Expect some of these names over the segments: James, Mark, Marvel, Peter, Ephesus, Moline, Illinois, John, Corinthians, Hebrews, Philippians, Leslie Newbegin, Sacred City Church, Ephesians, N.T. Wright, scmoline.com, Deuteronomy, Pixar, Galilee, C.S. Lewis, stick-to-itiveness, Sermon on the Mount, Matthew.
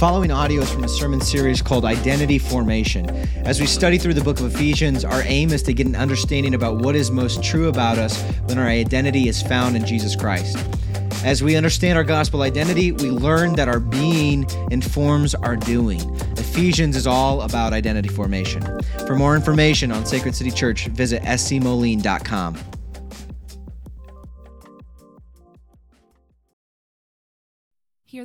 following audio is from a sermon series called Identity Formation. As we study through the book of Ephesians, our aim is to get an understanding about what is most true about us when our identity is found in Jesus Christ. As we understand our gospel identity, we learn that our being informs our doing. Ephesians is all about identity formation. For more information on Sacred City Church, visit scmoline.com. Hear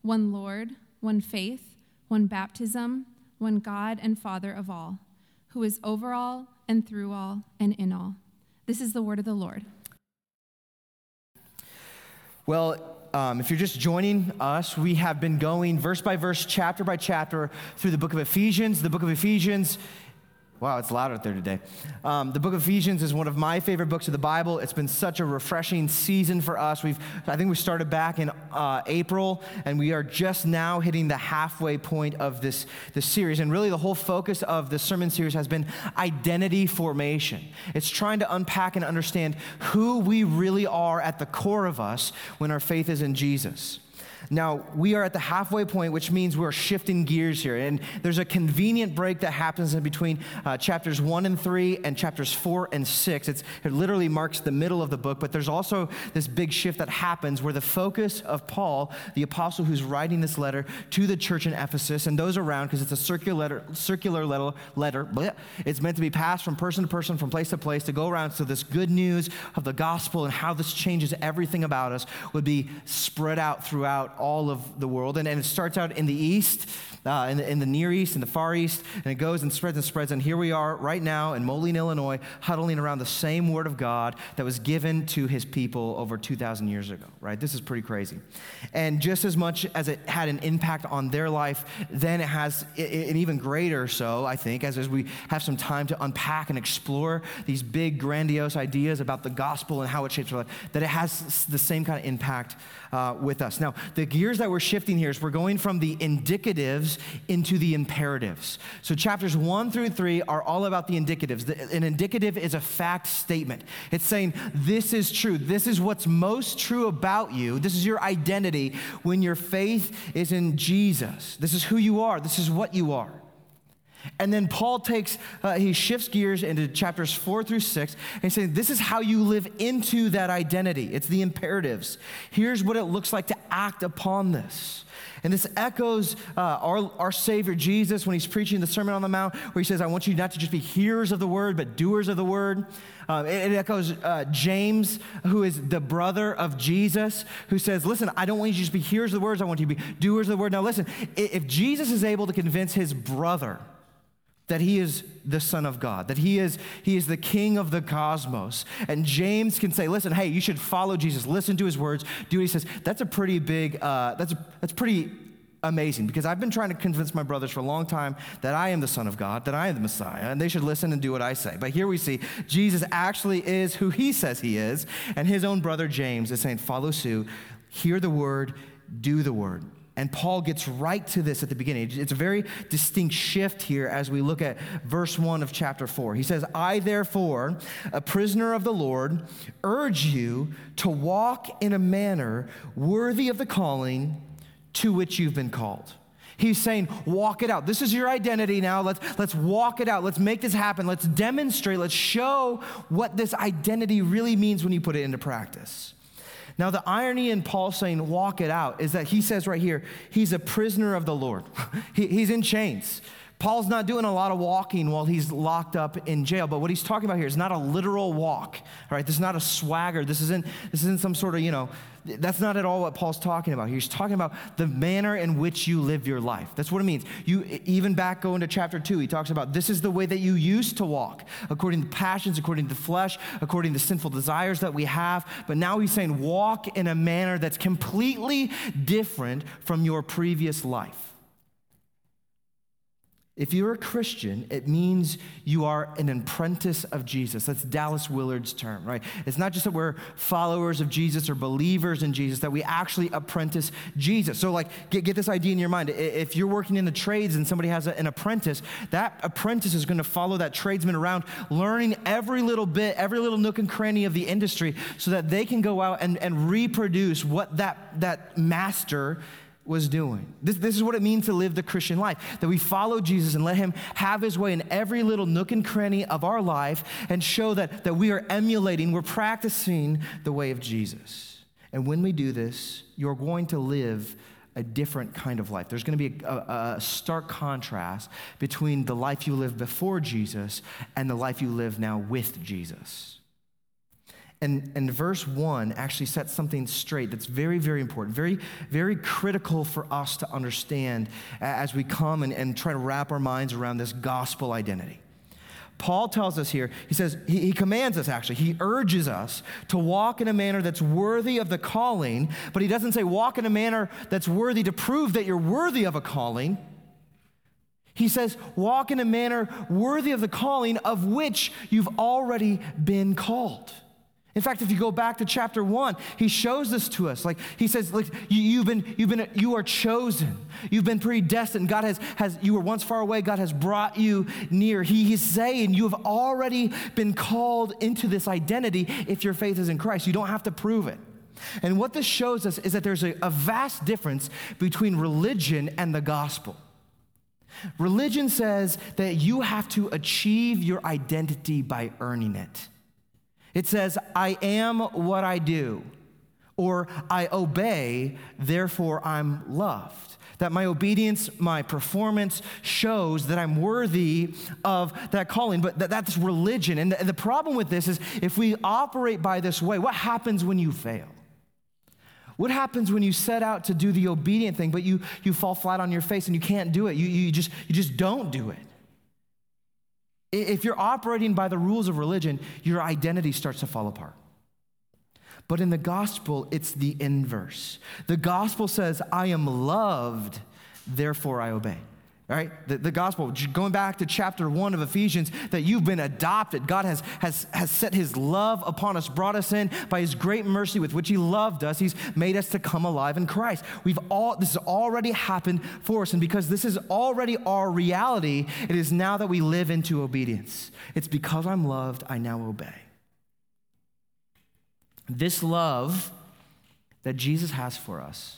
one Lord, one faith, one baptism, one God and Father of all, who is over all and through all and in all. This is the word of the Lord. Well, if you're just joining us, we have been going verse by verse, chapter by chapter through the book of Ephesians. The book of Ephesians, wow, it's loud out there today. The book of Ephesians is one of my favorite books of the Bible. It's been such a refreshing season for us. I think we started back in April, and we are just now hitting the halfway point of this series. And really the whole focus of this sermon series has been identity formation. It's trying to unpack and understand who we really are at the core of us when our faith is in Jesus. Now, we are at the halfway point, which means we're shifting gears here. And there's a convenient break that happens in between chapters 1 and 3 and chapters 4 and 6. It literally marks the middle of the book, but there's also this big shift that happens where the focus of Paul, the apostle who's writing this letter to the church in Ephesus and those around, because it's a circular letter. Bleh, it's meant to be passed from person to person, from place to place, to go around so this good news of the gospel and how this changes everything about us would be spread out throughout all of the world. And it starts out in the east, in the Near East, in the Far East, and it goes and spreads. And here we are right now in Moline, Illinois, huddling around the same word of God that was given to his people over 2,000 years ago, right? This is pretty crazy. And just as much as it had an impact on their life, then it has an even greater so, I think, as we have some time to unpack and explore these big, grandiose ideas about the gospel and how it shapes our life, that it has the same kind of impact with us. Now, the gears that we're shifting here is we're going from the indicatives into the imperatives. So chapters 1 through 3 are all about the indicatives. An indicative is a fact statement. It's saying, this is true. This is what's most true about you. This is your identity when your faith is in Jesus. This is who you are. This is what you are. And then Paul he shifts gears into chapters 4 through 6, and he's saying, this is how you live into that identity. It's the imperatives. Here's what it looks like to act upon this. And this echoes our Savior Jesus when he's preaching the Sermon on the Mount, where he says, I want you not to just be hearers of the word, but doers of the word. It echoes James, who is the brother of Jesus, who says, listen, I don't want you to just be hearers of the words. I want you to be doers of the word. Now listen, if Jesus is able to convince his brother that he is the Son of God, that he is the King of the cosmos. And James can say, listen, hey, you should follow Jesus, listen to his words, do what he says. That's a pretty big, that's pretty amazing, because I've been trying to convince my brothers for a long time that I am the Son of God, that I am the Messiah, and they should listen and do what I say. But here we see Jesus actually is who he says he is, and his own brother James is saying, follow suit, hear the word, do the word. And Paul gets right to this at the beginning. It's a very distinct shift here as we look at verse 1 of chapter 4. He says, I, therefore, a prisoner of the Lord, urge you to walk in a manner worthy of the calling to which you've been called. He's saying, walk it out. This is your identity now. Let's walk it out. Let's make this happen. Let's demonstrate. Let's show what this identity really means when you put it into practice. Now, the irony in Paul saying walk it out is that he says right here, he's a prisoner of the Lord. He's in chains. Paul's not doing a lot of walking while he's locked up in jail, but what he's talking about here is not a literal walk, all right? This is not a swagger. This isn't some sort of, that's not at all what Paul's talking about. He's talking about the manner in which you live your life. That's what it means. Even back going to chapter 2, he talks about this is the way that you used to walk, according to passions, according to the flesh, according to sinful desires that we have, but now he's saying walk in a manner that's completely different from your previous life. If you're a Christian, it means you are an apprentice of Jesus. That's Dallas Willard's term, right? It's not just that we're followers of Jesus or believers in Jesus, that we actually apprentice Jesus. So like, get this idea in your mind. If you're working in the trades and somebody has an apprentice, that apprentice is gonna follow that tradesman around, learning every little bit, every little nook and cranny of the industry so that they can go out and reproduce what that master was doing. This is what it means to live the Christian life, that we follow Jesus and let him have his way in every little nook and cranny of our life and show that we are emulating, we're practicing the way of Jesus. And when we do this, you're going to live a different kind of life. There's going to be a stark contrast between the life you lived before Jesus and the life you live now with Jesus. And verse 1 actually sets something straight that's very, very important, very, very critical for us to understand as we come and try to wrap our minds around this gospel identity. Paul tells us here, he says, he commands us actually, he urges us to walk in a manner that's worthy of the calling, but he doesn't say walk in a manner that's worthy to prove that you're worthy of a calling. He says walk in a manner worthy of the calling of which you've already been called. In fact, if you go back to chapter 1, he shows this to us. Like he says, like you are chosen. You've been predestined. God has you were once far away. God has brought you near. He's saying you have already been called into this identity if your faith is in Christ. You don't have to prove it. And what this shows us is that there's a vast difference between religion and the gospel. Religion says that you have to achieve your identity by earning it. It says, I am what I do, or I obey, therefore I'm loved. That my obedience, my performance shows that I'm worthy of that calling, but that's religion. And the problem with this is if we operate by this way, what happens when you fail? What happens when you set out to do the obedient thing, but you fall flat on your face and you can't do it? You just don't do it. If you're operating by the rules of religion, your identity starts to fall apart. But in the gospel, it's the inverse. The gospel says, I am loved, therefore I obey. All right, the gospel, going back to chapter 1 of Ephesians, that you've been adopted. God has set his love upon us, brought us in by his great mercy with which he loved us. He's made us to come alive in Christ. This has already happened for us, and because this is already our reality, it is now that we live into obedience. It's because I'm loved, I now obey. This love that Jesus has for us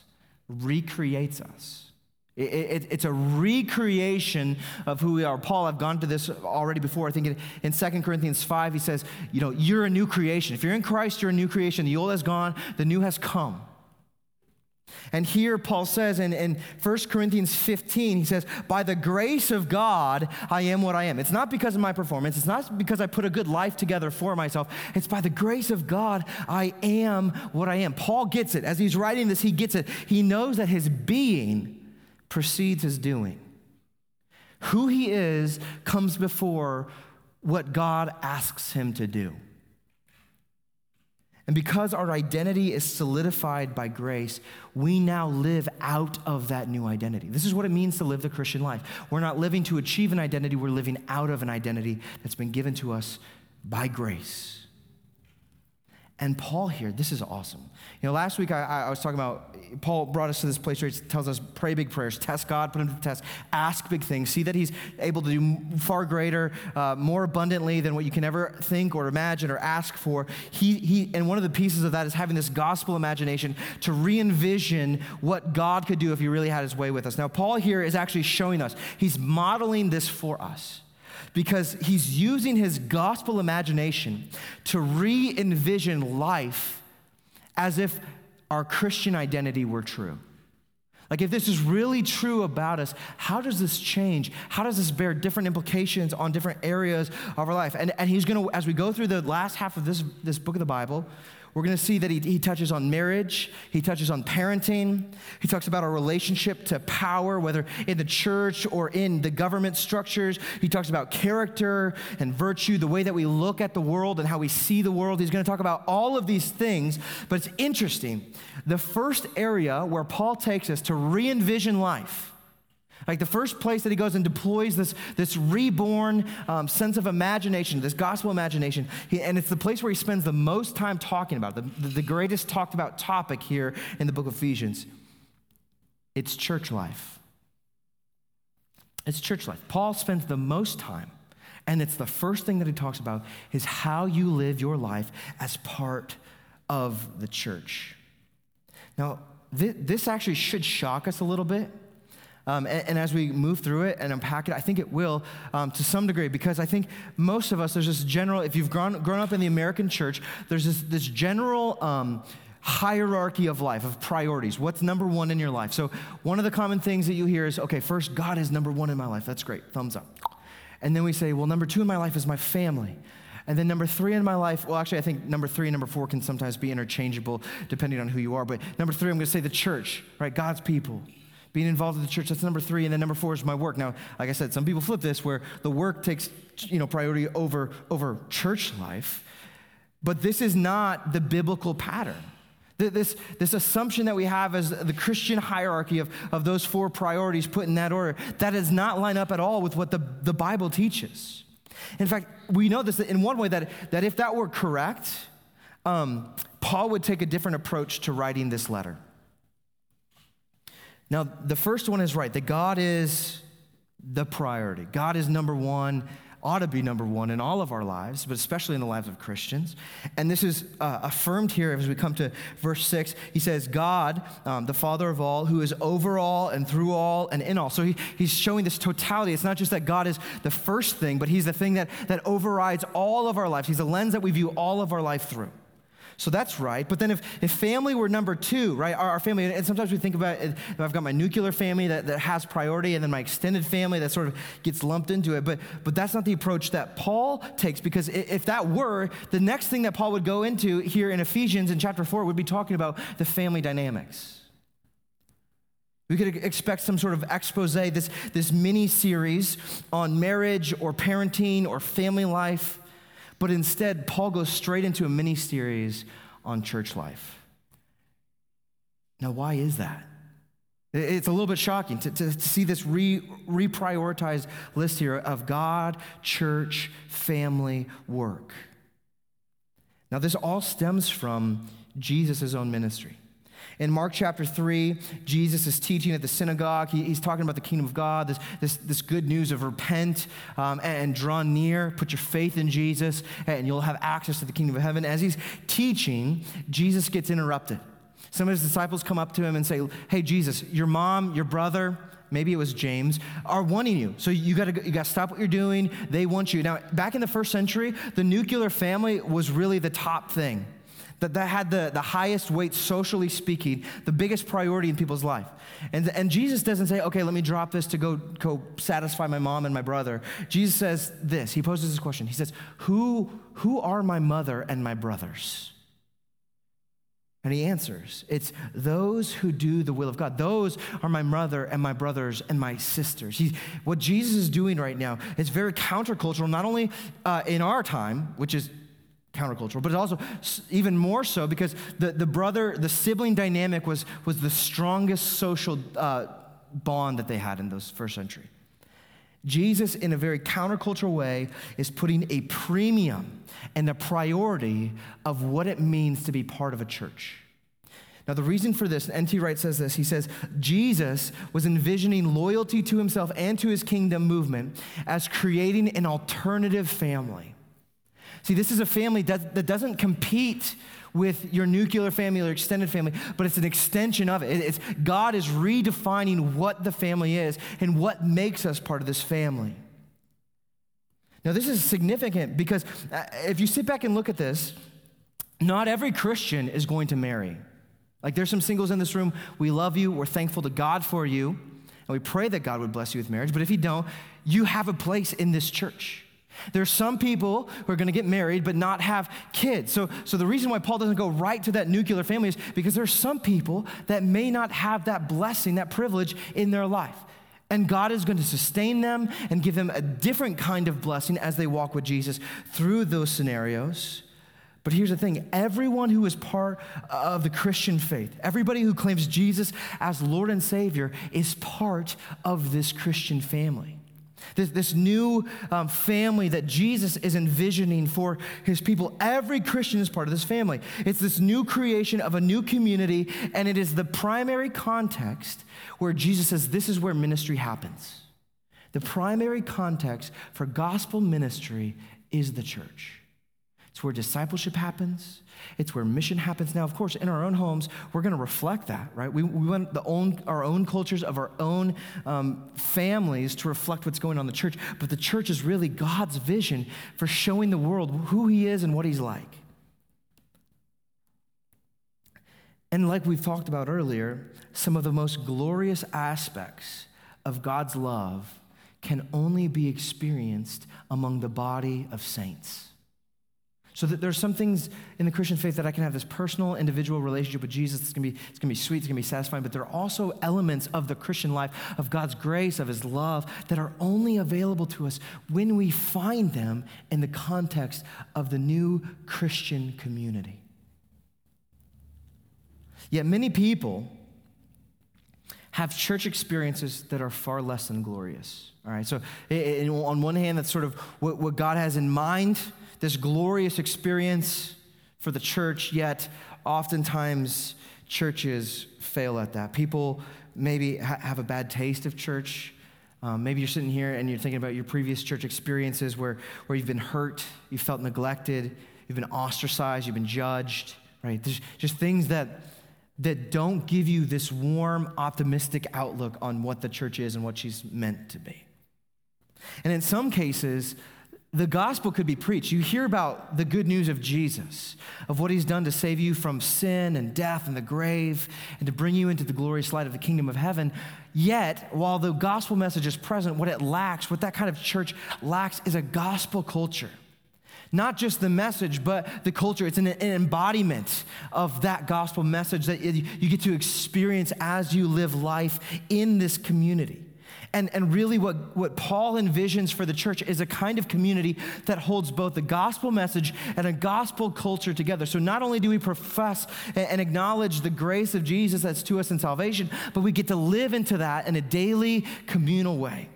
recreates us. It's a recreation of who we are. Paul, I've gone to this already before. I think in 2 Corinthians 5, he says, you're a new creation. If you're in Christ, you're a new creation. The old has gone, the new has come. And here Paul says in 1 Corinthians 15, he says, by the grace of God, I am what I am. It's not because of my performance. It's not because I put a good life together for myself. It's by the grace of God, I am what I am. Paul gets it. As he's writing this, he gets it. He knows that his being precedes his doing. Who he is comes before what God asks him to do. And because our identity is solidified by grace, we now live out of that new identity. This is what it means to live the Christian life. We're not living to achieve an identity, we're living out of an identity that's been given to us by grace. And Paul here, this is awesome. Last week I was talking about, Paul brought us to this place where he tells us pray big prayers, test God, put him to the test, ask big things, see that he's able to do far greater, more abundantly than what you can ever think or imagine or ask for. And one of the pieces of that is having this gospel imagination to re-envision what God could do if he really had his way with us. Now, Paul here is actually showing us, he's modeling this for us, because he's using his gospel imagination to re-envision life as if our Christian identity were true. Like, if this is really true about us, how does this change? How does this bear different implications on different areas of our life? And he's going to, as we go through the last half of this book of the Bible, we're going to see that he touches on marriage, he touches on parenting, he talks about our relationship to power, whether in the church or in the government structures. He talks about character and virtue, the way that we look at the world and how we see the world. He's going to talk about all of these things, but it's interesting. The first area where Paul takes us to re-envision life, Like the first place that he goes and deploys this reborn sense of imagination, this gospel imagination, and it's the place where he spends the most time talking about it, the greatest talked about topic here in the book of Ephesians. It's church life. It's church life. Paul spends the most time, and it's the first thing that he talks about, is how you live your life as part of the church. Now, this actually should shock us a little bit. And as we move through it and unpack it, I think it will to some degree, because I think most of us, there's this general, if you've grown up in the American church, there's this general hierarchy of life, of priorities. What's number one in your life? So one of the common things that you hear is, okay, first, God is number one in my life. That's great. Thumbs up. And then we say, well, number two in my life is my family. And then number three in my life, well, actually, I think number three and number four can sometimes be interchangeable depending on who you are. But number three, I'm going to say the church, right? God's people. Being involved in the church, that's number three, and then number four is my work. Now, like I said, some people flip this where the work takes, priority over church life, but this is not the biblical pattern. This assumption that we have as the Christian hierarchy of those four priorities put in that order, that does not line up at all with what the Bible teaches. In fact, we know this in one way that if that were correct, Paul would take a different approach to writing this letter. Now, the first one is right, that God is the priority. God is number one, ought to be number one in all of our lives, but especially in the lives of Christians. And this is affirmed here as we come to verse 6. He says, God, the Father of all, who is over all and through all and in all. So he's showing this totality. It's not just that God is the first thing, but he's the thing that overrides all of our lives. He's the lens that we view all of our life through. So that's right. But then if family were number two, right, our family, and sometimes we think about it, I've got my nuclear family that has priority, and then my extended family that sort of gets lumped into it. But that's not the approach that Paul takes, because if that were, the next thing that Paul would go into here in Ephesians in chapter 4 would be talking about the family dynamics. We could expect some sort of expose, this mini-series on marriage or parenting or family life. But instead, Paul goes straight into a mini-series on church life. Now, why is that? It's a little bit shocking to see this reprioritized list here of God, church, family, work. Now, this all stems from Jesus' own ministry. In Mark chapter 3, Jesus is teaching at the synagogue. He's talking about the kingdom of God, this good news of repent and draw near, put your faith in Jesus, and you'll have access to the kingdom of heaven. As he's teaching, Jesus gets interrupted. Some of his disciples come up to him and say, hey, Jesus, your mom, your brother, maybe it was James, are wanting you. So you got to stop what you're doing. They want you. Now, back in the first century, the nuclear family was really the top thing. That had the highest weight, socially speaking, the biggest priority in people's life. And Jesus doesn't say, okay, let me drop this to go satisfy my mom and my brother. Jesus says this. He poses this question. He says, who are my mother and my brothers? And he answers, it's those who do the will of God. Those are my mother and my brothers and my sisters. What Jesus is doing right now is very countercultural, not only in our time, which is countercultural, but also even more so because the sibling dynamic was the strongest social bond that they had in those first century. Jesus, in a very countercultural way, is putting a premium and a priority of what it means to be part of a church. Now, the reason for this, N.T. Wright says this. He says, Jesus was envisioning loyalty to himself and to his kingdom movement as creating an alternative family. See, this is a family that doesn't compete with your nuclear family or extended family, but it's an extension of it. God is redefining what the family is and what makes us part of this family. Now, this is significant because if you sit back and look at this, not every Christian is going to marry. Like, there's some singles in this room. We love you. We're thankful to God for you, and we pray that God would bless you with marriage. But if you don't, you have a place in this church. There's some people who are going to get married but not have kids. So the reason why Paul doesn't go right to that nuclear family is because there's some people that may not have that blessing, that privilege in their life. And God is going to sustain them and give them a different kind of blessing as they walk with Jesus through those scenarios. But here's the thing, everyone who is part of the Christian faith, everybody who claims Jesus as Lord and Savior is part of this Christian family. This new family that Jesus is envisioning for his people. Every Christian is part of this family. It's this new creation of a new community, and it is the primary context where Jesus says this is where ministry happens. The primary context for gospel ministry is the church. It's where discipleship happens. It's where mission happens. Now, of course, in our own homes, we're going to reflect that, right? We want our own cultures of our own families to reflect what's going on in the church. But the church is really God's vision for showing the world who he is and what he's like. And like we've talked about earlier, some of the most glorious aspects of God's love can only be experienced among the body of saints. So that there's some things in the Christian faith that I can have this personal, individual relationship with Jesus. It's gonna be sweet, it's gonna be satisfying, but there are also elements of the Christian life, of God's grace, of his love, that are only available to us when we find them in the context of the new Christian community. Yet many people have church experiences that are far less than glorious, all right? So on one hand, that's sort of what God has in mind, this glorious experience for the church, yet oftentimes churches fail at that. People maybe have a bad taste of church. Maybe you're sitting here and you're thinking about your previous church experiences where you've been hurt, you felt neglected, you've been ostracized, you've been judged, right? There's just things that don't give you this warm, optimistic outlook on what the church is and what she's meant to be. And in some cases, the gospel could be preached. You hear about the good news of Jesus, of what he's done to save you from sin and death and the grave, and to bring you into the glorious light of the kingdom of heaven. Yet, while the gospel message is present, what that kind of church lacks is a gospel culture. Not just the message, but the culture. It's an embodiment of that gospel message that you get to experience as you live life in this community. And really what Paul envisions for the church is a kind of community that holds both the gospel message and a gospel culture together. So not only do we profess and acknowledge the grace of Jesus that's to us in salvation, but we get to live into that in a daily communal way.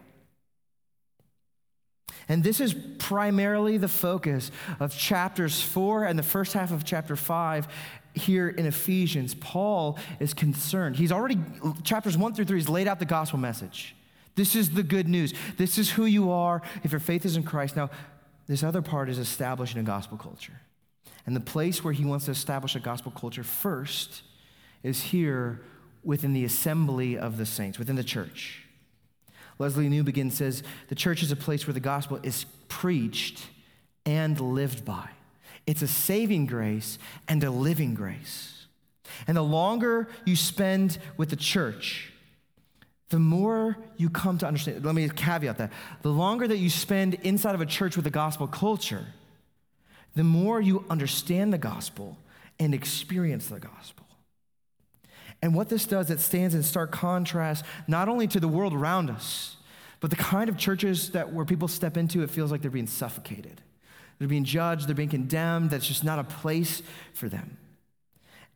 And this is primarily the focus of chapters 4 and the first half of chapter 5 here in Ephesians. Paul is concerned. Chapters 1 through 3, he's laid out the gospel message. This is the good news. This is who you are if your faith is in Christ. Now, this other part is establishing a gospel culture. And the place where he wants to establish a gospel culture first is here within the assembly of the saints, within the church. Leslie Newbegin says, the church is a place where the gospel is preached and lived by. It's a saving grace and a living grace. And the longer you spend with the church, the more you come to understand. Let me caveat that. The longer that you spend inside of a church with a gospel culture, the more you understand the gospel and experience the gospel. And what this does, it stands in stark contrast not only to the world around us, but the kind of churches where people step into, it feels like they're being suffocated. They're being judged, they're being condemned, that's just not a place for them.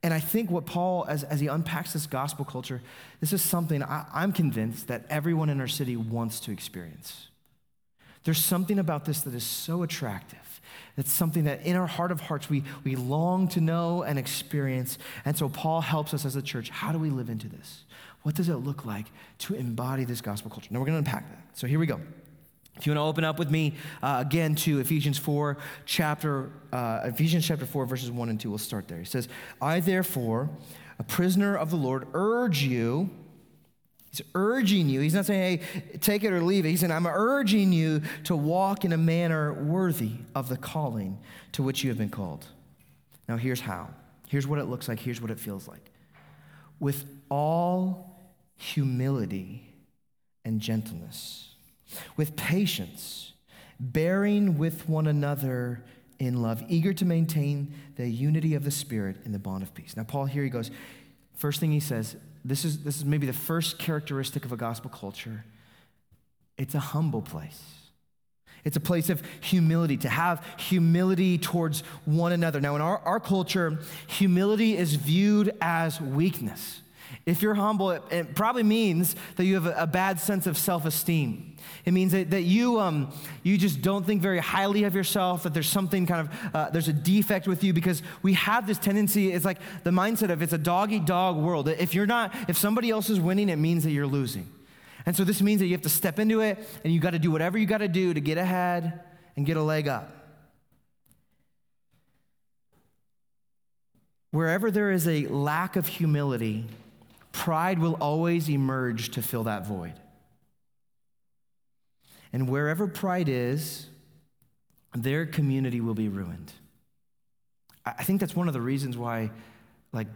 And I think what Paul, as he unpacks this gospel culture, this is something I'm convinced that everyone in our city wants to experience. There's something about this that is so attractive. It's something that in our heart of hearts, we long to know and experience. And so Paul helps us as a church. How do we live into this? What does it look like to embody this gospel culture? Now we're going to unpack that. So here we go. If you want to open up with me again to Ephesians chapter 4, verses 1 and 2, we'll start there. He says, I therefore, a prisoner of the Lord, urge you. He's urging you. He's not saying, hey, take it or leave it. He's saying, I'm urging you to walk in a manner worthy of the calling to which you have been called. Now, here's how. Here's what it looks like. Here's what it feels like. With all humility and gentleness, with patience, bearing with one another in love, eager to maintain the unity of the Spirit in the bond of peace. Now, Paul, here he goes. First thing he says, this is maybe the first characteristic of a gospel culture. It's a humble place. It's a place of humility, to have humility towards one another. Now, in our culture, humility is viewed as weakness. If you're humble, it probably means that you have a bad sense of self-esteem. It means that you just don't think very highly of yourself, that there's something kind of, there's a defect with you, because we have this tendency, it's like the mindset of it's a dog-eat-dog world. If somebody else is winning, it means that you're losing. And so this means that you have to step into it, and you got to do whatever you got to do to get ahead and get a leg up. Wherever there is a lack of humility, pride will always emerge to fill that void. And wherever pride is, their community will be ruined. I think that's one of the reasons why,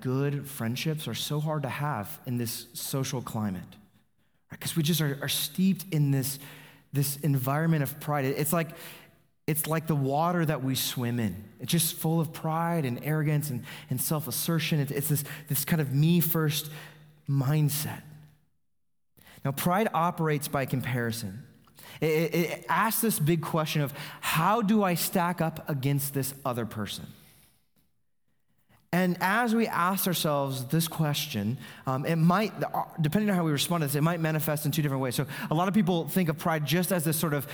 good friendships are so hard to have in this social climate, right? Because we just are steeped in this environment of pride. It's like the water that we swim in. It's just full of pride and arrogance and self-assertion. It's this kind of me-first mindset. Now, pride operates by comparison. It asks this big question of, how do I stack up against this other person? And as we ask ourselves this question, it might, depending on how we respond to this, it might manifest in two different ways. So a lot of people think of pride just as this sort of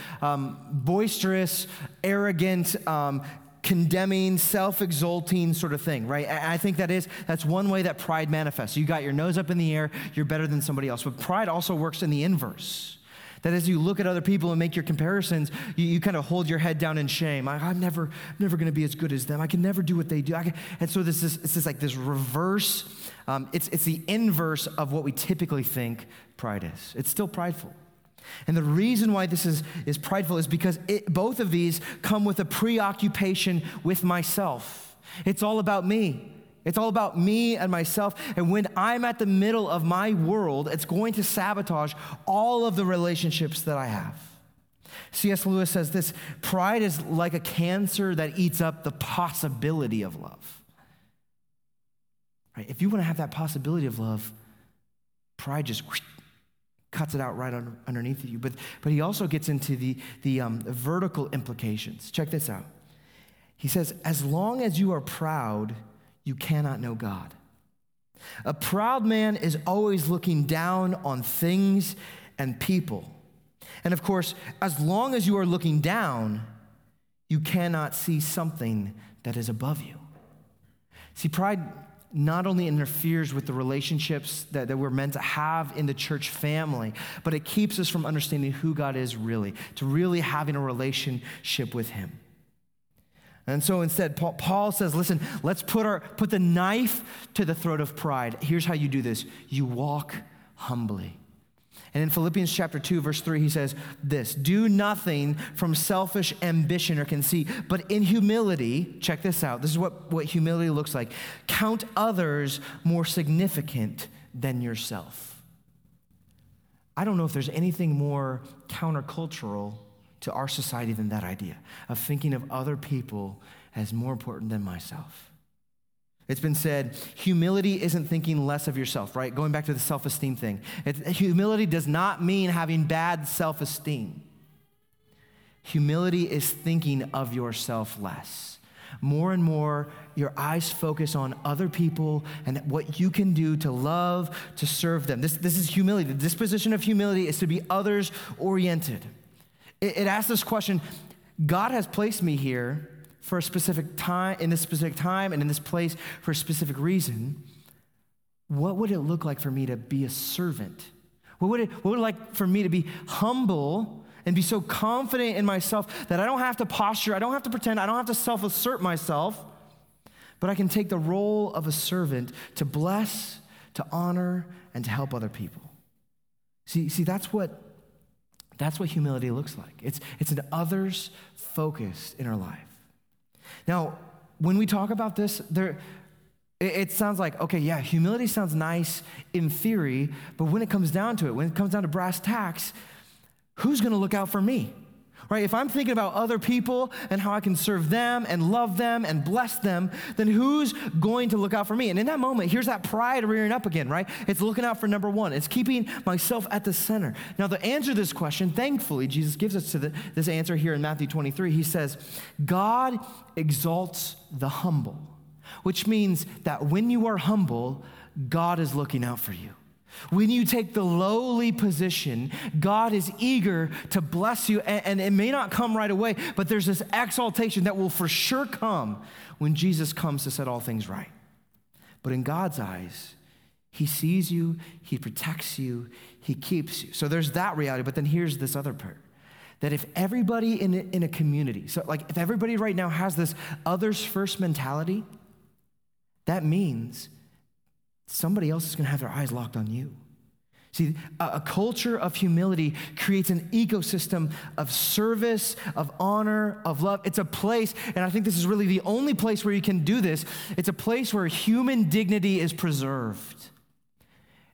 boisterous, arrogant, condemning, self-exalting sort of thing, right? And I think that's one way that pride manifests. You got your nose up in the air, you're better than somebody else. But pride also works in the inverse. That as you look at other people and make your comparisons, you kind of hold your head down in shame. I'm never going to be as good as them. I can never do what they do. And so it's this reverse. It's the inverse of what we typically think pride is. It's still prideful, and the reason why this is prideful is because both of these come with a preoccupation with myself. It's all about me. It's all about me and myself. And when I'm at the middle of my world, it's going to sabotage all of the relationships that I have. C.S. Lewis says this: pride is like a cancer that eats up the possibility of love. Right? If you want to have that possibility of love, pride just cuts it out right underneath you. But he also gets into the vertical implications. Check this out. He says, as long as you are proud, you cannot know God. A proud man is always looking down on things and people. And of course, as long as you are looking down, you cannot see something that is above you. See, pride not only interferes with the relationships that we're meant to have in the church family, but it keeps us from understanding who God is really, to really having a relationship with him. And so instead, Paul says, listen, let's put the knife to the throat of pride. Here's how you do this. You walk humbly. And in Philippians chapter 2, verse 3, he says this: do nothing from selfish ambition or conceit, but in humility, check this out. This is what humility looks like. Count others more significant than yourself. I don't know if there's anything more countercultural to our society than that idea of thinking of other people as more important than myself. It's been said, humility isn't thinking less of yourself, right? Going back to the self-esteem thing. Humility does not mean having bad self-esteem. Humility is thinking of yourself less. More and more, your eyes focus on other people and what you can do to love, to serve them. This is humility. The disposition of humility is to be others-oriented. It asks this question: God has placed me here for a specific time, in this specific time, and in this place for a specific reason. What would it look like for me to be a servant? What would it like for me to be humble and be so confident in myself that I don't have to posture, I don't have to pretend, I don't have to self-assert myself, but I can take the role of a servant to bless, to honor, and to help other people. See, that's what humility looks like. It's an others focused in our life. Now, when we talk about this, it sounds like, okay, yeah, humility sounds nice in theory, but when it comes down to brass tacks, who's going to look out for me? right? If I'm thinking about other people and how I can serve them and love them and bless them, then who's going to look out for me? And in that moment, here's that pride rearing up again, right? It's looking out for number one. It's keeping myself at the center. Now, to answer this question, thankfully, Jesus gives us to this answer here in Matthew 23. He says, God exalts the humble, which means that when you are humble, God is looking out for you. When you take the lowly position, God is eager to bless you, and it may not come right away, but there's this exaltation that will for sure come when Jesus comes to set all things right. But in God's eyes, he sees you, he protects you, he keeps you. So there's that reality, but then here's this other part, that if everybody in a community, so like if everybody right now has this others first mentality, that means somebody else is going to have their eyes locked on you. See, a culture of humility creates an ecosystem of service, of honor, of love. It's a place, and I think this is really the only place where you can do this. It's a place where human dignity is preserved.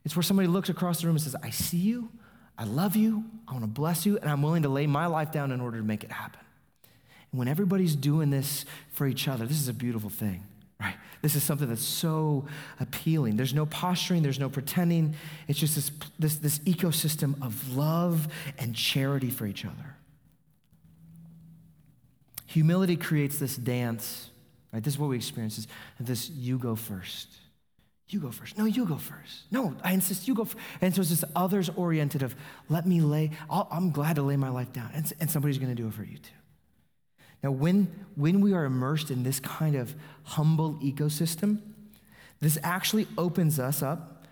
It's where somebody looks across the room and says, I see you, I love you, I want to bless you, and I'm willing to lay my life down in order to make it happen. And when everybody's doing this for each other, this is a beautiful thing. Right? This is something that's so appealing. There's no posturing, there's no pretending. It's just this ecosystem of love and charity for each other. Humility creates this dance, right? This is what we experience, is this you go first. You go first. No, you go first. No, I insist you go first. And so it's this others-oriented of let me lay, I'm glad to lay my life down. And somebody's going to do it for you too. Now, when we are immersed in this kind of humble ecosystem, this actually opens us up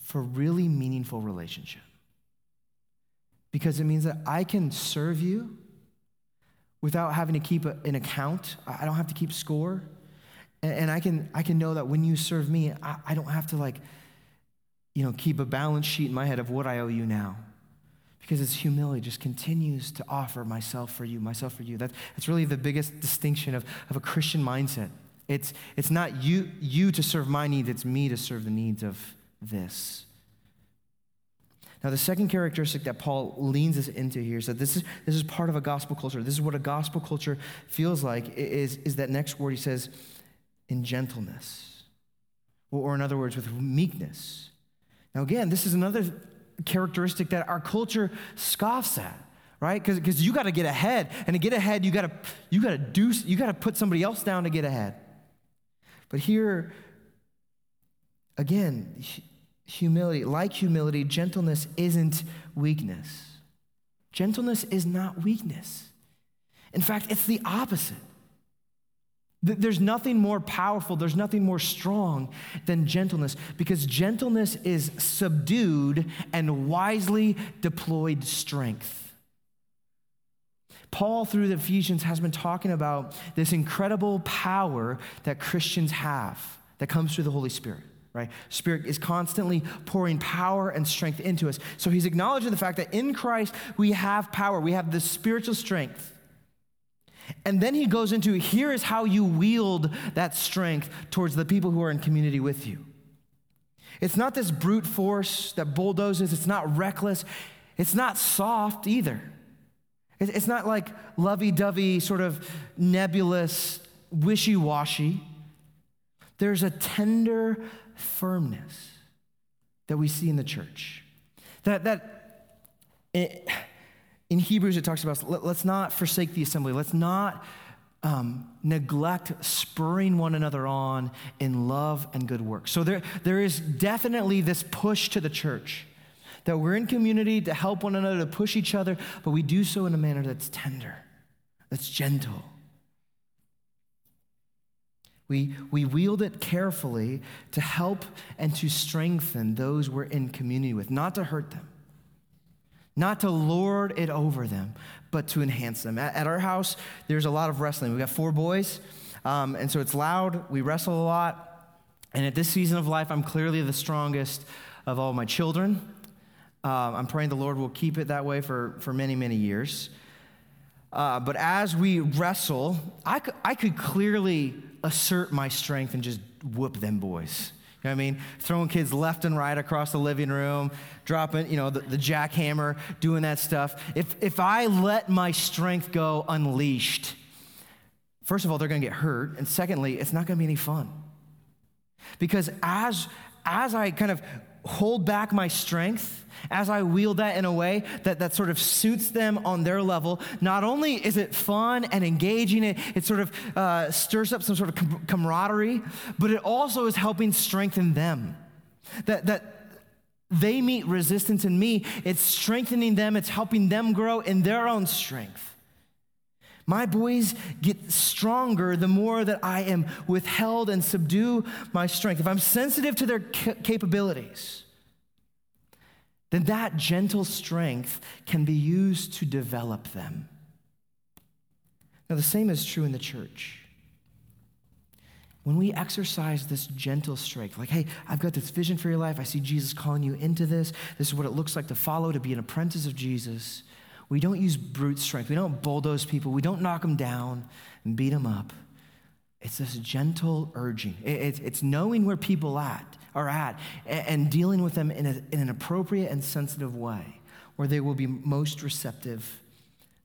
for really meaningful relationship. Because it means that I can serve you without having to keep an account. I don't have to keep score. And I can know that when you serve me, I don't have to keep a balance sheet in my head of what I owe you now. Because it's humility just continues to offer myself for you. That's really the biggest distinction of a Christian mindset. It's not you to serve my needs, it's me to serve the needs of this. Now, the second characteristic that Paul leans us into here is that this is part of a gospel culture. This is what a gospel culture feels like, is that next word he says, in gentleness. Or in other words, with meekness. Now, again, this is another characteristic that our culture scoffs at, right? Because you got to get ahead, and to get ahead, you got to put somebody else down to get ahead. But here, again, humility, gentleness isn't weakness. Gentleness is not weakness. In fact, it's the opposite. There's nothing more powerful, there's nothing more strong than gentleness, because gentleness is subdued and wisely deployed strength. Paul, through the Ephesians, has been talking about this incredible power that Christians have that comes through the Holy Spirit, right? Spirit is constantly pouring power and strength into us. So he's acknowledging the fact that in Christ we have power, we have this spiritual strength. And then he goes into, here is how you wield that strength towards the people who are in community with you. It's not this brute force that bulldozes. It's not reckless. It's not soft either. It's not like lovey-dovey, sort of nebulous, wishy-washy. There's a tender firmness that we see in the church. In Hebrews, it talks about, let's not forsake the assembly. Let's not neglect spurring one another on in love and good works. So there is definitely this push to the church that we're in community to help one another, to push each other, but we do so in a manner that's tender, that's gentle. We wield it carefully to help and to strengthen those we're in community with, not to hurt them. Not to lord it over them, but to enhance them. At our house, there's a lot of wrestling. We've got 4 boys, and so it's loud. We wrestle a lot. And at this season of life, I'm clearly the strongest of all my children. I'm praying the Lord will keep it that way for many, many years. But as we wrestle, I could clearly assert my strength and just whoop them boys. You know what I mean? Throwing kids left and right across the living room, dropping, the jackhammer, doing that stuff. If I let my strength go unleashed, first of all, they're going to get hurt. And secondly, it's not going to be any fun. Because as I kind of hold back my strength, as I wield that in a way that sort of suits them on their level, not only is it fun and engaging, it sort of stirs up some sort of camaraderie, but it also is helping strengthen them. That they meet resistance in me, it's strengthening them, it's helping them grow in their own strength. My boys get stronger the more that I am withheld and subdue my strength. If I'm sensitive to their capabilities, then that gentle strength can be used to develop them. Now, the same is true in the church. When we exercise this gentle strength, like, hey, I've got this vision for your life. I see Jesus calling you into this. This is what it looks like to follow, to be an apprentice of Jesus. We don't use brute strength. We don't bulldoze people. We don't knock them down and beat them up. It's this gentle urging. It's knowing where people are at and dealing with them in an appropriate and sensitive way where they will be most receptive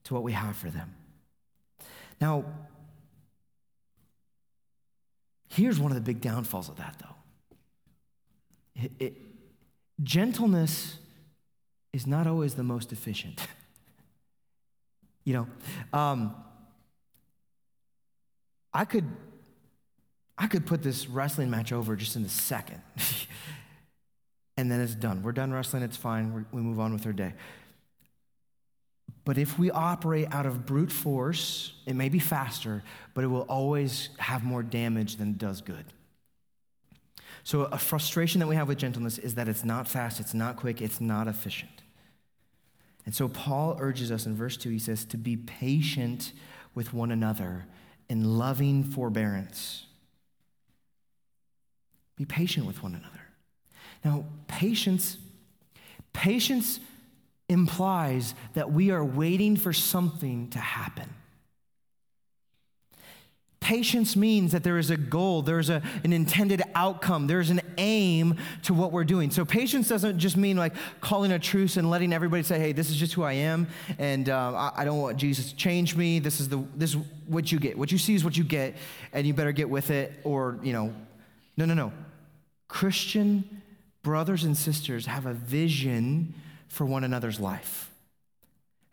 to what we have for them. Now, here's one of the big downfalls of that, though. Gentleness is not always the most efficient. I could put this wrestling match over just in a second, and then it's done. We're done wrestling, it's fine, we move on with our day. But if we operate out of brute force, it may be faster, but it will always have more damage than it does good. So a frustration that we have with gentleness is that it's not fast, it's not quick, it's not efficient. And so Paul urges us in verse 2, he says, to be patient with one another in loving forbearance. Be patient with one another. Now, patience implies that we are waiting for something to happen. Patience means that there is a goal, there's an intended outcome, there's an aim to what we're doing. So patience doesn't just mean like calling a truce and letting everybody say, hey, this is just who I am, and I don't want Jesus to change me. This is what you get. What you see is what you get, and you better get with it, or, No. Christian brothers and sisters have a vision for one another's life.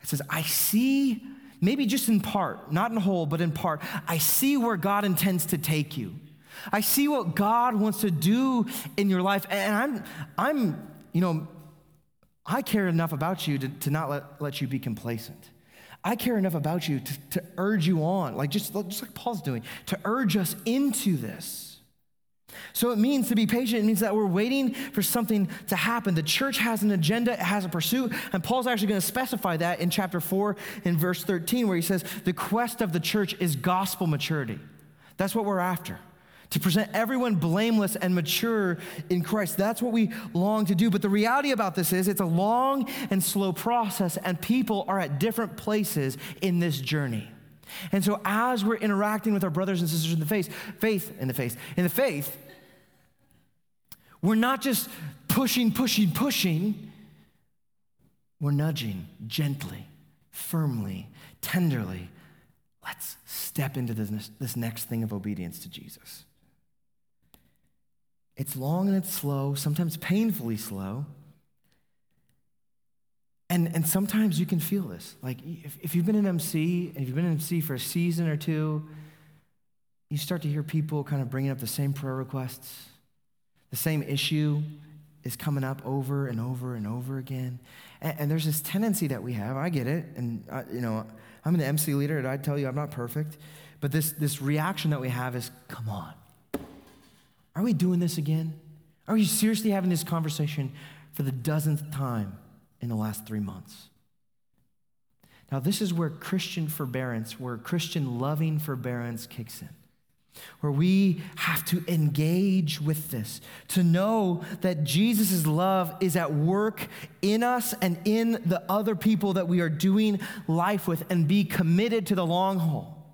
It says, I see, maybe just in part, not in whole, but in part, I see where God intends to take you. I see what God wants to do in your life, and I care enough about you to not let you be complacent. I care enough about you to urge you on, like just like Paul's doing, to urge us into this. So it means to be patient. It means that we're waiting for something to happen. The church has an agenda, it has a pursuit, and Paul's actually going to specify that in chapter 4 in verse 13, where he says, the quest of the church is gospel maturity. That's what we're after, to present everyone blameless and mature in Christ. That's what we long to do. But the reality about this is it's a long and slow process, and people are at different places in this journey. And so as we're interacting with our brothers and sisters in the faith, we're not just pushing. We're nudging gently, firmly, tenderly. Let's step into this next thing of obedience to Jesus. It's long and it's slow, sometimes painfully slow. And sometimes you can feel this. Like if you've been an MC, and if you've been an MC for a season or two, you start to hear people kind of bringing up the same prayer requests. The same issue is coming up over and over and over again. And there's this tendency that we have. I get it. And, I'm an MC leader, and I tell you I'm not perfect. But this reaction that we have is, come on. Are we doing this again? Are you seriously having this conversation for the dozenth time in the last 3 months? Now, this is where Christian forbearance, where Christian loving forbearance kicks in, where we have to engage with this, to know that Jesus' love is at work in us and in the other people that we are doing life with, and be committed to the long haul.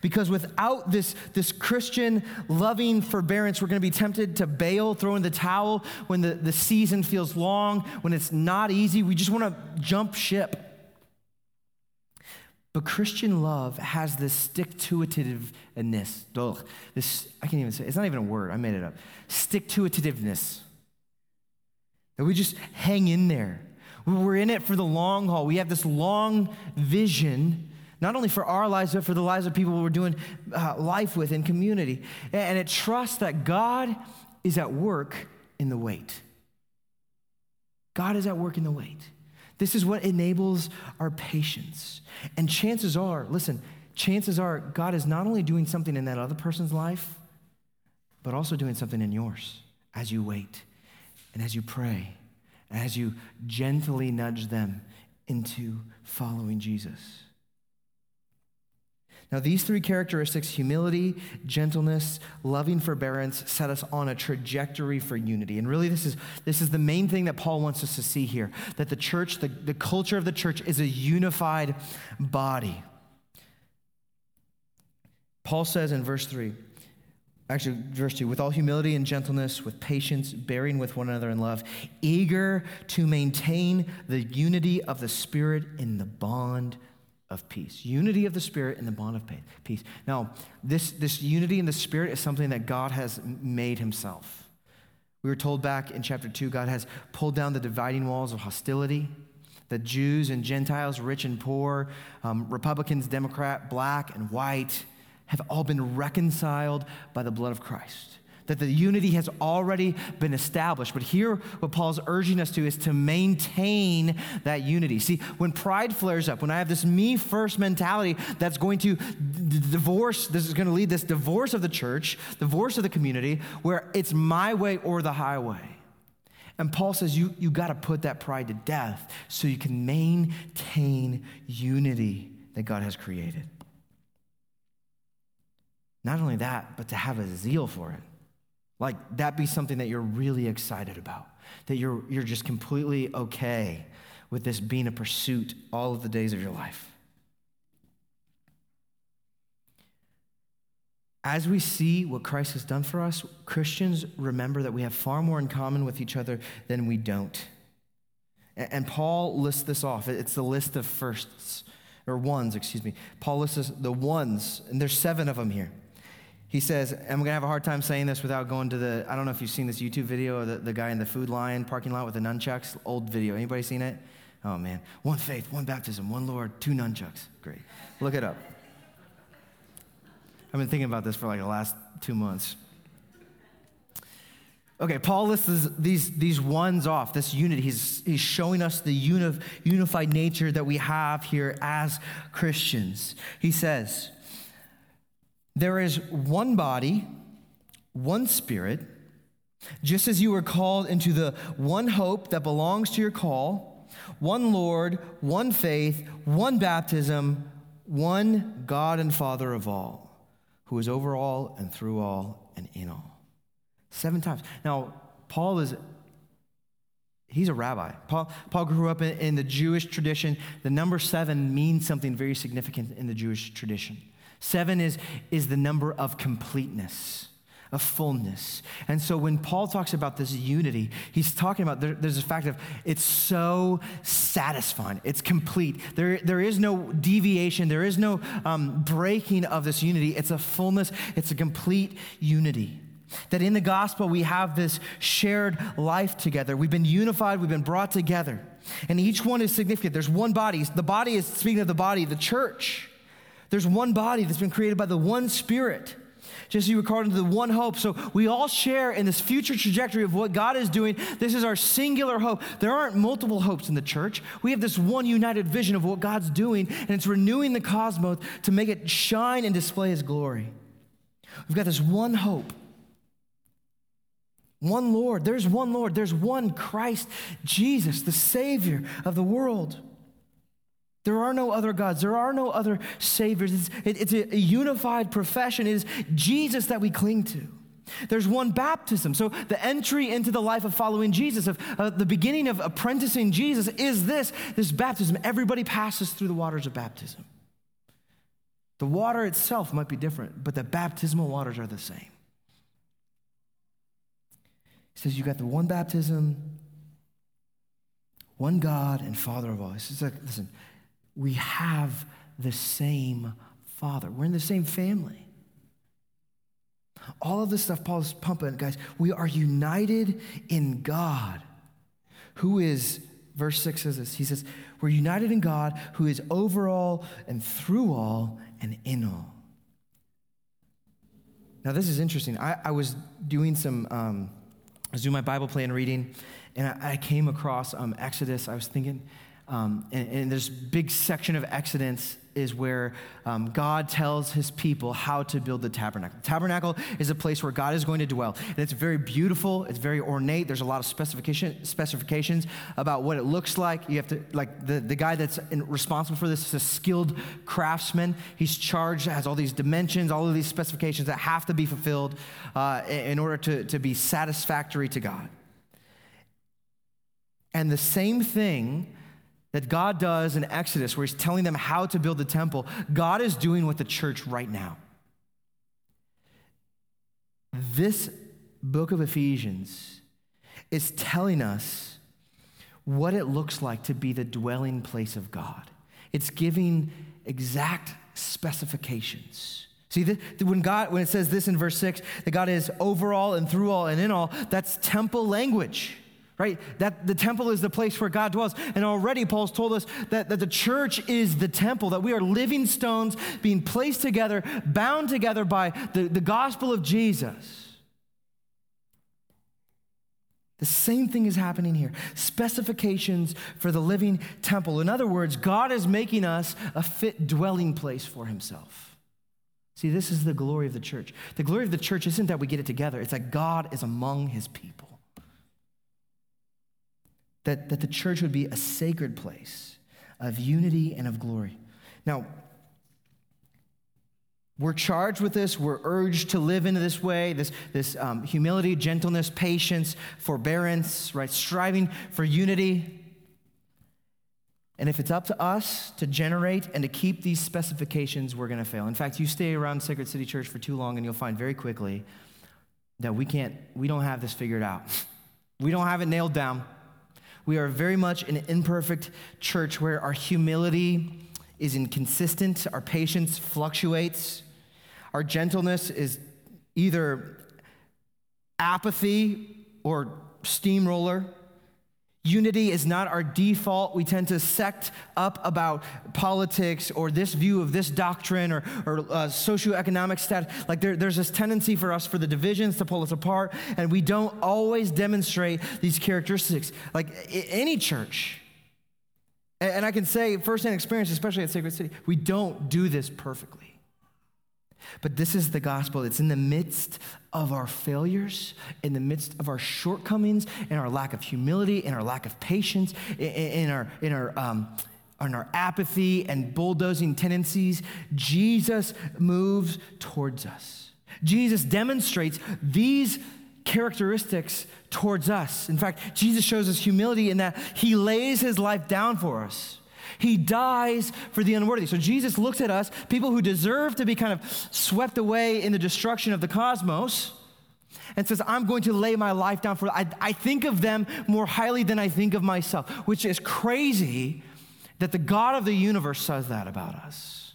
Because without this Christian loving forbearance, we're going to be tempted to bail, throw in the towel when the season feels long, when it's not easy. We just want to jump ship. But Christian love has this stick-to-itiveness. This, I can't even say, it's not even a word, I made it up. Stick-to-itiveness. That we just hang in there. We're in it for the long haul. We have this long vision, not only for our lives, but for the lives of people we're doing life with in community. And it trusts that God is at work in the wait. God is at work in the wait. This is what enables our patience. And chances are God is not only doing something in that other person's life, but also doing something in yours as you wait and as you pray and as you gently nudge them into following Jesus. Now, these three characteristics, humility, gentleness, loving forbearance, set us on a trajectory for unity. And really, this is the main thing that Paul wants us to see here, that the church, the culture of the church is a unified body. Paul says in verse 2, with all humility and gentleness, with patience, bearing with one another in love, eager to maintain the unity of the Spirit in the bond of peace. Unity of the Spirit and the bond of peace. Now, this unity in the Spirit is something that God has made himself. We were told back in chapter 2, God has pulled down the dividing walls of hostility, the Jews and Gentiles, rich and poor, Republicans, Democrat, black and white, have all been reconciled by the blood of Christ. That the unity has already been established. But here, what Paul's urging us to is to maintain that unity. See, when pride flares up, when I have this me-first mentality that's going to lead this divorce of the church, divorce of the community, where it's my way or the highway. And Paul says, you got to put that pride to death so you can maintain unity that God has created. Not only that, but to have a zeal for it. Like, that be something that you're really excited about, that you're just completely okay with this being a pursuit all of the days of your life. As we see what Christ has done for us, Christians remember that we have far more in common with each other than we don't. And Paul lists this off. It's the list of ones. Paul lists the ones, and there's 7 of them here. He says, and I'm going to have a hard time saying this without going to I don't know if you've seen this YouTube video of the guy in the Food Lion parking lot with the nunchucks, old video. Anybody seen it? Oh, man. One faith, one baptism, one Lord, 2 nunchucks. Great. Look it up. I've been thinking about this for like the last 2 months. Okay, Paul lists these ones off, this unity. He's showing us the unified nature that we have here as Christians. He says, there is one body, one Spirit, just as you were called into the one hope that belongs to your call, one Lord, one faith, one baptism, one God and Father of all, who is over all and through all and in all. 7 times. Now, Paul he's a rabbi. Paul grew up in the Jewish tradition. The number 7 means something very significant in the Jewish tradition. 7 is the number of completeness, of fullness. And so when Paul talks about this unity, he's talking about there's a fact of it's so satisfying. It's complete. There is no deviation. There is no breaking of this unity. It's a fullness. It's a complete unity. That in the gospel, we have this shared life together. We've been unified. We've been brought together. And each one is significant. There's one body. The body is, speaking of the body, the church. There's one body that's been created by the one Spirit, just as you were called into the one hope. So we all share in this future trajectory of what God is doing. This is our singular hope. There aren't multiple hopes in the church. We have this one united vision of what God's doing, and it's renewing the cosmos to make it shine and display his glory. We've got this one hope, one Lord. There's one Lord. There's one Christ, Jesus, the Savior of the world. There are no other gods. There are no other saviors. It's a unified profession. It is Jesus that we cling to. There's one baptism. So the entry into the life of following Jesus, of the beginning of apprenticing Jesus is this baptism. Everybody passes through the waters of baptism. The water itself might be different, but the baptismal waters are the same. He says, you got the one baptism, one God and Father of all. He says, listen, we have the same Father. We're in the same family. All of this stuff Paul's pumping, guys, we are united in God, who is, verse 6 says this, he says, we're united in God, who is over all and through all and in all. Now, this is interesting. I was doing some, I was doing my Bible plan reading, and I came across Exodus. I was thinking, and this big section of Exodus is where God tells his people how to build the tabernacle. The tabernacle is a place where God is going to dwell. And it's very beautiful. It's very ornate. There's a lot of specifications about what it looks like. You have to, like, the guy that's responsible for this is a skilled craftsman. He's charged, has all these dimensions, all of these specifications that have to be fulfilled in order to be satisfactory to God. And the same thing that God does in Exodus, where he's telling them how to build the temple, God is doing with the church right now. This book of Ephesians is telling us what it looks like to be the dwelling place of God. It's giving exact specifications. See, when it says this in verse 6, that God is over all and through all and in all, that's temple language. Right? That the temple is the place where God dwells. And already Paul's told us that the church is the temple, that we are living stones being placed together, bound together by the gospel of Jesus. The same thing is happening here. Specifications for the living temple. In other words, God is making us a fit dwelling place for himself. See, this is the glory of the church. The glory of the church isn't that we get it together. It's that God is among his people. That the church would be a sacred place of unity and of glory. Now, we're charged with this. We're urged to live into this way, this humility, gentleness, patience, forbearance, right? Striving for unity. And if it's up to us to generate and to keep these specifications, we're going to fail. In fact, you stay around Sacred City Church for too long and you'll find very quickly that we don't have this figured out. We don't have it nailed down. We are very much an imperfect church where our humility is inconsistent, our patience fluctuates, our gentleness is either apathy or steamroller. Unity is not our default. We tend to sect up about politics or this view of this doctrine or socioeconomic status. Like there's this tendency for us for the divisions to pull us apart, and we don't always demonstrate these characteristics. Like any church, and I can say firsthand experience, especially at Sacred City, we don't do this perfectly. But this is the gospel. It's in the midst of our failures, in the midst of our shortcomings, in our lack of humility, in our lack of patience, in our apathy and bulldozing tendencies. Jesus moves towards us. Jesus demonstrates these characteristics towards us. In fact, Jesus shows us humility in that he lays his life down for us. He dies for the unworthy. So Jesus looks at us, people who deserve to be kind of swept away in the destruction of the cosmos, and says, I'm going to lay my life down for, I think of them more highly than I think of myself, which is crazy that the God of the universe says that about us.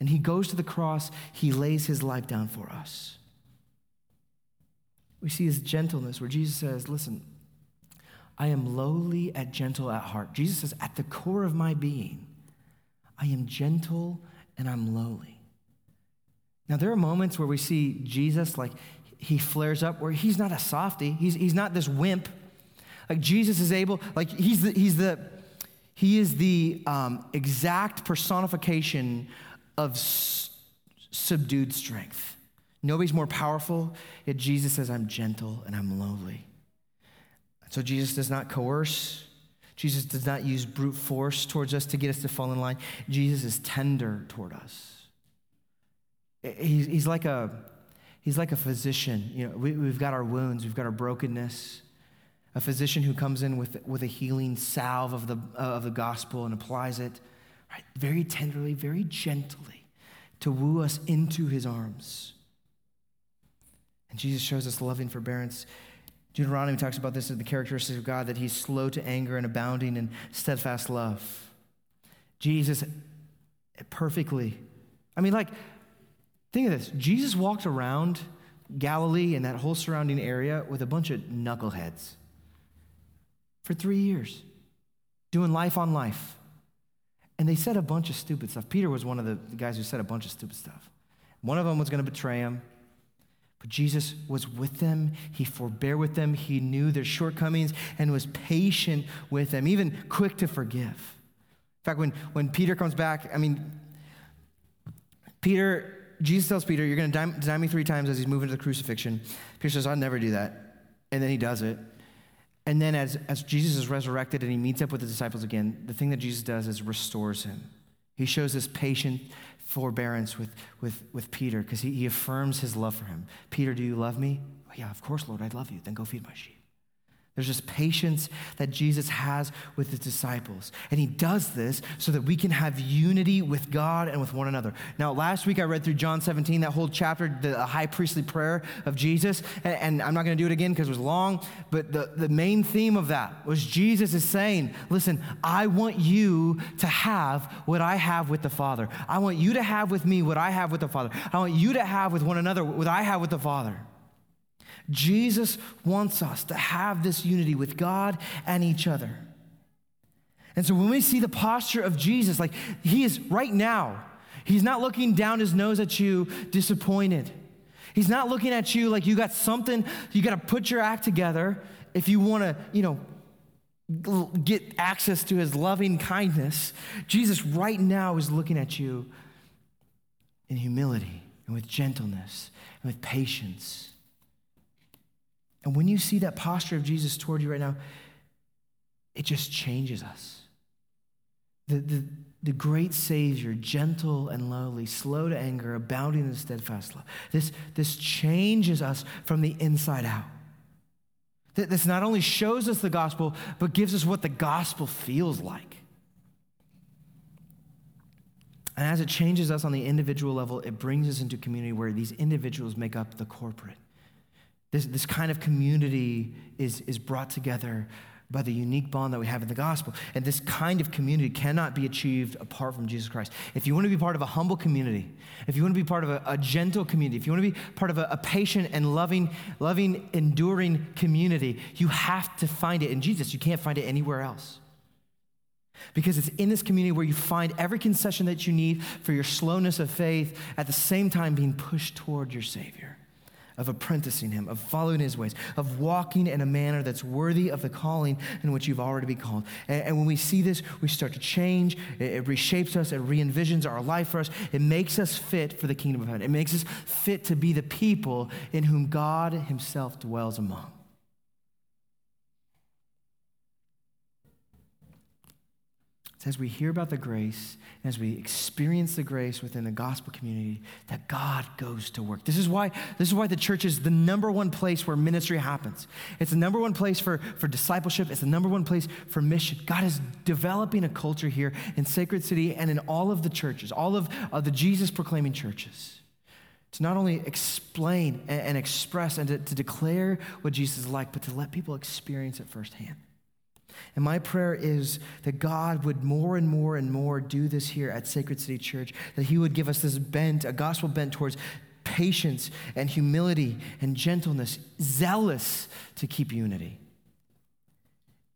And he goes to the cross. He lays his life down for us. We see his gentleness where Jesus says, listen, I am lowly and gentle at heart. Jesus says, at the core of my being, I am gentle and I'm lowly. Now, there are moments where we see Jesus, like, he flares up, where he's not a softy. He's not this wimp. Like, Jesus is able, like, he is the exact personification of subdued strength. Nobody's more powerful, yet Jesus says, I'm gentle and I'm lowly. So Jesus does not coerce. Jesus does not use brute force towards us to get us to fall in line. Jesus is tender toward us. He's like a physician. You know, we've got our wounds, we've got our brokenness. A physician who comes in with a healing salve of the gospel and applies it, right? Very tenderly, very gently to woo us into his arms. And Jesus shows us loving forbearance. Deuteronomy talks about this as the characteristics of God, that he's slow to anger and abounding in steadfast love. Jesus perfectly, think of this. Jesus walked around Galilee and that whole surrounding area with a bunch of knuckleheads for 3 years, doing life on life. And they said a bunch of stupid stuff. Peter was one of the guys who said a bunch of stupid stuff. One of them was going to betray him. But Jesus was with them. He forbear with them. He knew their shortcomings and was patient with them, even quick to forgive. In fact, when Peter comes back, Jesus tells Peter, you're going to deny me 3 times as he's moving to the crucifixion. Peter says, I'll never do that. And then he does it. And then as Jesus is resurrected and he meets up with the disciples again, the thing that Jesus does is restores him. He shows this patient forbearance with Peter because he affirms his love for him. Peter, do you love me? Oh, yeah, of course, Lord, I love you. Then go feed my sheep. There's this patience that Jesus has with his disciples. And he does this so that we can have unity with God and with one another. Now, last week I read through John 17, that whole chapter, the high priestly prayer of Jesus. And I'm not going to do it again because it was long. But the main theme of that was Jesus is saying, listen, I want you to have what I have with the Father. I want you to have with me what I have with the Father. I want you to have with one another what I have with the Father. Jesus wants us to have this unity with God and each other. And so when we see the posture of Jesus, like he is right now, he's not looking down his nose at you disappointed. He's not looking at you like you got something, you got to put your act together if you want to, get access to his loving kindness. Jesus right now is looking at you in humility and with gentleness and with patience. And when you see that posture of Jesus toward you right now, it just changes us. The great Savior, gentle and lowly, slow to anger, abounding in steadfast love. This changes us from the inside out. This not only shows us the gospel, but gives us what the gospel feels like. And as it changes us on the individual level, it brings us into community where these individuals make up the corporate. This kind of community is brought together by the unique bond that we have in the gospel. And this kind of community cannot be achieved apart from Jesus Christ. If you want to be part of a humble community, if you want to be part of a gentle community, if you want to be part of a patient and loving, enduring community, you have to find it in Jesus. You can't find it anywhere else. Because it's in this community where you find every concession that you need for your slowness of faith at the same time being pushed toward your Savior, of apprenticing him, of following his ways, of walking in a manner that's worthy of the calling in which you've already been called. And when we see this, we start to change. It reshapes us. It re-envisions our life for us. It makes us fit for the kingdom of heaven. It makes us fit to be the people in whom God himself dwells among. It's as we hear about the grace, as we experience the grace within the gospel community, that God goes to work. This is why the church is the number one place where ministry happens. It's the number one place for discipleship. It's the number one place for mission. God is developing a culture here in Sacred City and in all of the churches, all of the Jesus-proclaiming churches, to not only explain and express and to declare what Jesus is like, but to let people experience it firsthand. And my prayer is that God would more and more and more do this here at Sacred City Church, that he would give us this bent, a gospel bent towards patience and humility and gentleness, zealous to keep unity.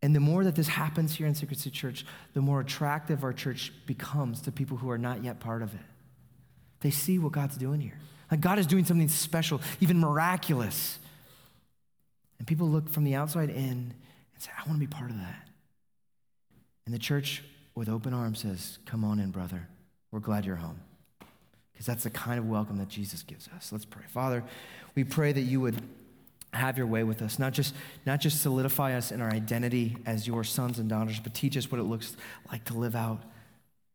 And the more that this happens here in Sacred City Church, the more attractive our church becomes to people who are not yet part of it. They see what God's doing here. Like God is doing something special, even miraculous. And people look from the outside in, say, I want to be part of that. And the church with open arms says, come on in, brother. We're glad you're home. Because that's the kind of welcome that Jesus gives us. Let's pray. Father, we pray that you would have your way with us, not just solidify us in our identity as your sons and daughters, but teach us what it looks like to live out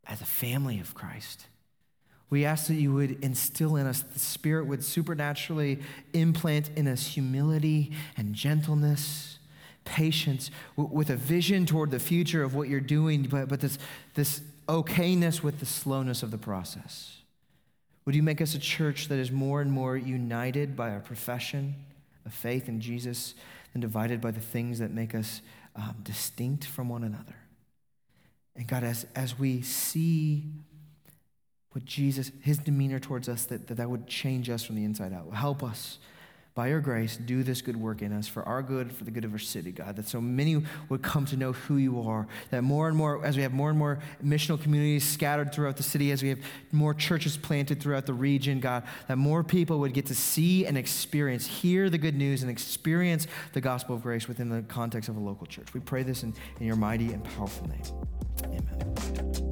as a family of Christ. We ask that you would instill in us, the Spirit would supernaturally implant in us humility and gentleness, patience with a vision toward the future of what you're doing, but this okayness with the slowness of the process. Would you make us a church that is more and more united by our profession of faith in Jesus than divided by the things that make us distinct from one another? And God, as we see what Jesus, his demeanor towards us, that would change us from the inside out. Help us, by your grace, do this good work in us for our good, for the good of our city, God, that so many would come to know who you are, that more and more, as we have more and more missional communities scattered throughout the city, as we have more churches planted throughout the region, God, that more people would get to see and experience, hear the good news and experience the gospel of grace within the context of a local church. We pray this in your mighty and powerful name. Amen.